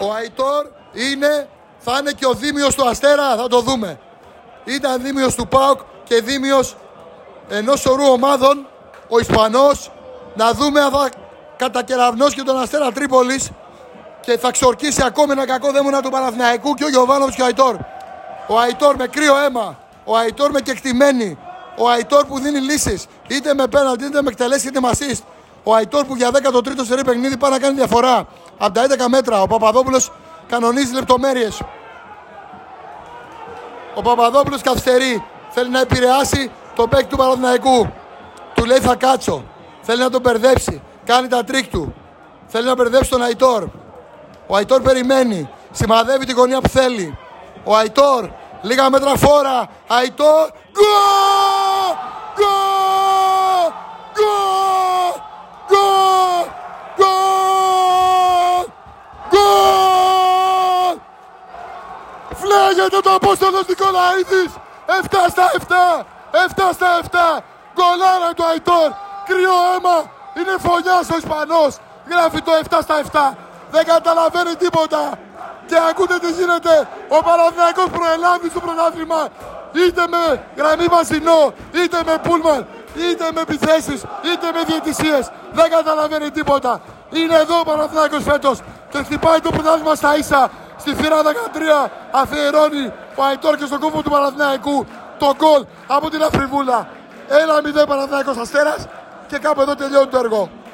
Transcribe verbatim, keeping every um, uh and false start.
Ο Αϊτόρ είναι, θα είναι και ο δίμιος του Αστέρα, θα το δούμε. Ήταν δίμιος του ΠΑΟΚ και δίμιος ενός σωρού ομάδων, ο Ισπανός. Να δούμε αν θα κατακεραυνώσει και τον Αστέρα Τρίπολης και θα ξορκίσει ακόμη ένα κακό δαίμονα του Παναθηναϊκού και ο Γιωβάνοπης και ο Αϊτόρ. Ο Αϊτόρ με κρύο αίμα, ο Αϊτόρ με κεκτημένη, ο Αϊτόρ που δίνει λύσεις, είτε με πέναλτι, είτε με εκτελέσει, είτε με ασίστ. Ο Αϊτόρ που για δέκατο τρίτο σερί παιχνίδι πάει να κάνει διαφορά από τα έντεκα μέτρα. Ο Παπαδόπουλος κανονίζει λεπτομέρειες. Ο Παπαδόπουλος καθυστερεί. Θέλει να επηρεάσει το παίκτη του Παναδυναϊκού. Του λέει θα κάτσω. Θέλει να τον μπερδέψει. Κάνει τα τρίκ του. Θέλει να μπερδέψει τον Αϊτόρ. Ο Αϊτόρ περιμένει. Σημαδεύει τη γωνία που θέλει. Ο Αϊτόρ. Λίγα μέτρα φόρα. Αϊτόρ. Γκολ! Γκολ! Γκολ! Γκολ! Γκολ! Γκολ! Φλέγεται το Αποστολονικολαΐδης! επτά στα επτά! επτά στα επτά! Γκολάρα του Αϊτόρ! Κρυό αίμα! Είναι φωλιάς ο Ισπανός! Γράφει το επτά στα επτά! Δεν καταλαβαίνει τίποτα! Και ακούτε τι γίνεται! Ο Παναδυναϊκός προελάβει στο πρωτάθλημα! Είτε με γραμμή Μαζινό, είτε με πούλμαν, είτε με επιθέσεις, είτε με διαιτησίες. Δεν καταλαβαίνει τίποτα. Είναι εδώ ο Παναθηναϊκός φέτος και χτυπάει το πρωτάθλημα στα ίσα. Στη θύρα δεκατρία αφιερώνει ο Αϊτόρ και στον κούφο του Παναθηναϊκού το γκολ από την Αφριβούλα. ένα μηδέν Παναθηναϊκός Αστέρας και κάπου εδώ τελειώνει το έργο.